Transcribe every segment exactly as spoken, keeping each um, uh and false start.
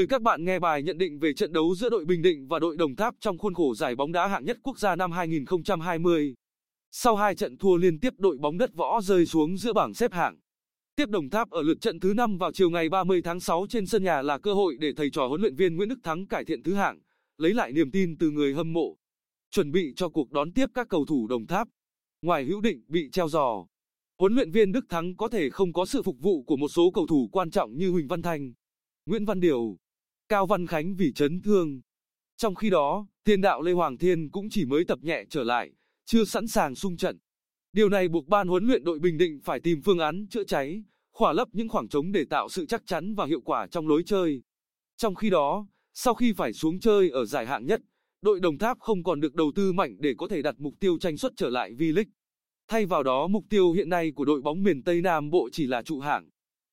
mời các bạn nghe bài nhận định về trận đấu giữa đội Bình Định và đội Đồng Tháp trong khuôn khổ giải bóng đá hạng nhất quốc gia năm hai nghìn không trăm hai mươi. Sau hai trận thua liên tiếp, đội bóng đất Võ rơi xuống giữa bảng xếp hạng. Tiếp Đồng Tháp ở lượt trận thứ năm vào chiều ngày ba mươi tháng sáu trên sân nhà là cơ hội để thầy trò huấn luyện viên Nguyễn Đức Thắng cải thiện thứ hạng, lấy lại niềm tin từ người hâm mộ. Chuẩn bị cho cuộc đón tiếp các cầu thủ Đồng Tháp, ngoài Hữu Định bị treo giò, huấn luyện viên Đức Thắng có thể không có sự phục vụ của một số cầu thủ quan trọng như Huỳnh Văn Thành, Nguyễn Văn Điều, Cao Văn Khánh vì chấn thương. Trong khi đó, tiền đạo Lê Hoàng Thiên cũng chỉ mới tập nhẹ trở lại, chưa sẵn sàng xung trận. Điều này buộc ban huấn luyện đội Bình Định phải tìm phương án chữa cháy, khỏa lấp những khoảng trống để tạo sự chắc chắn và hiệu quả trong lối chơi. Trong khi đó, sau khi phải xuống chơi ở giải hạng nhất, đội Đồng Tháp không còn được đầu tư mạnh để có thể đặt mục tiêu tranh suất trở lại V-League. Thay vào đó, mục tiêu hiện nay của đội bóng miền Tây Nam Bộ chỉ là trụ hạng.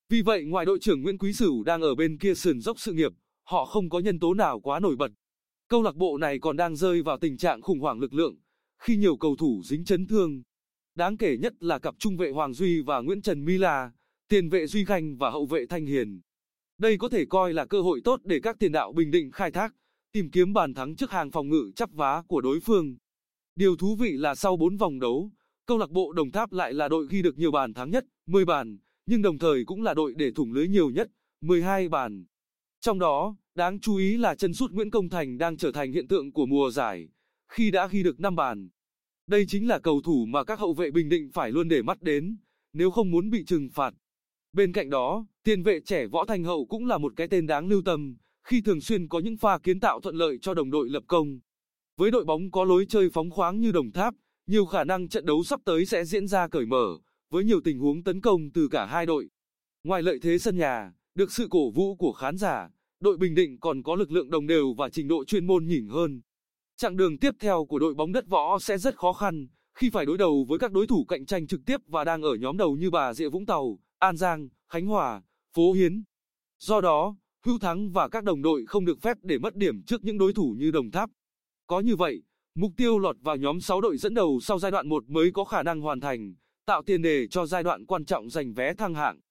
Vì vậy, ngoài đội trưởng Nguyễn Quý Sửu đang ở bên kia sườn dốc sự nghiệp, họ không có nhân tố nào quá nổi bật. Câu lạc bộ này còn đang rơi vào tình trạng khủng hoảng lực lượng, khi nhiều cầu thủ dính chấn thương. Đáng kể nhất là cặp trung vệ Hoàng Duy và Nguyễn Trần Mi La, tiền vệ Duy Khánh và hậu vệ Thanh Hiền. Đây có thể coi là cơ hội tốt để các tiền đạo Bình Định khai thác, tìm kiếm bàn thắng trước hàng phòng ngự chắp vá của đối phương. Điều thú vị là sau bốn vòng đấu, câu lạc bộ Đồng Tháp lại là đội ghi được nhiều bàn thắng nhất, mười bàn, nhưng đồng thời cũng là đội để thủng lưới nhiều nhất, mười hai bàn. Trong đó, đáng chú ý là chân sút Nguyễn Công Thành đang trở thành hiện tượng của mùa giải, khi đã ghi được năm bàn. Đây chính là cầu thủ mà các hậu vệ Bình Định phải luôn để mắt đến, nếu không muốn bị trừng phạt. Bên cạnh đó, tiền vệ trẻ Võ Thanh Hậu cũng là một cái tên đáng lưu tâm, khi thường xuyên có những pha kiến tạo thuận lợi cho đồng đội lập công. Với đội bóng có lối chơi phóng khoáng như Đồng Tháp, nhiều khả năng trận đấu sắp tới sẽ diễn ra cởi mở, với nhiều tình huống tấn công từ cả hai đội. Ngoài lợi thế sân nhà, được sự cổ vũ của khán giả, đội Bình Định còn có lực lượng đồng đều và trình độ chuyên môn nhỉnh hơn. Chặng đường tiếp theo của đội bóng đất Võ sẽ rất khó khăn, khi phải đối đầu với các đối thủ cạnh tranh trực tiếp và đang ở nhóm đầu như Bà Rịa Vũng Tàu, An Giang, Khánh Hòa, Phú Yên. Do đó, Hữu Thắng và các đồng đội không được phép để mất điểm trước những đối thủ như Đồng Tháp. Có như vậy, mục tiêu lọt vào nhóm sáu đội dẫn đầu sau giai đoạn một mới có khả năng hoàn thành, tạo tiền đề cho giai đoạn quan trọng giành vé thăng hạng.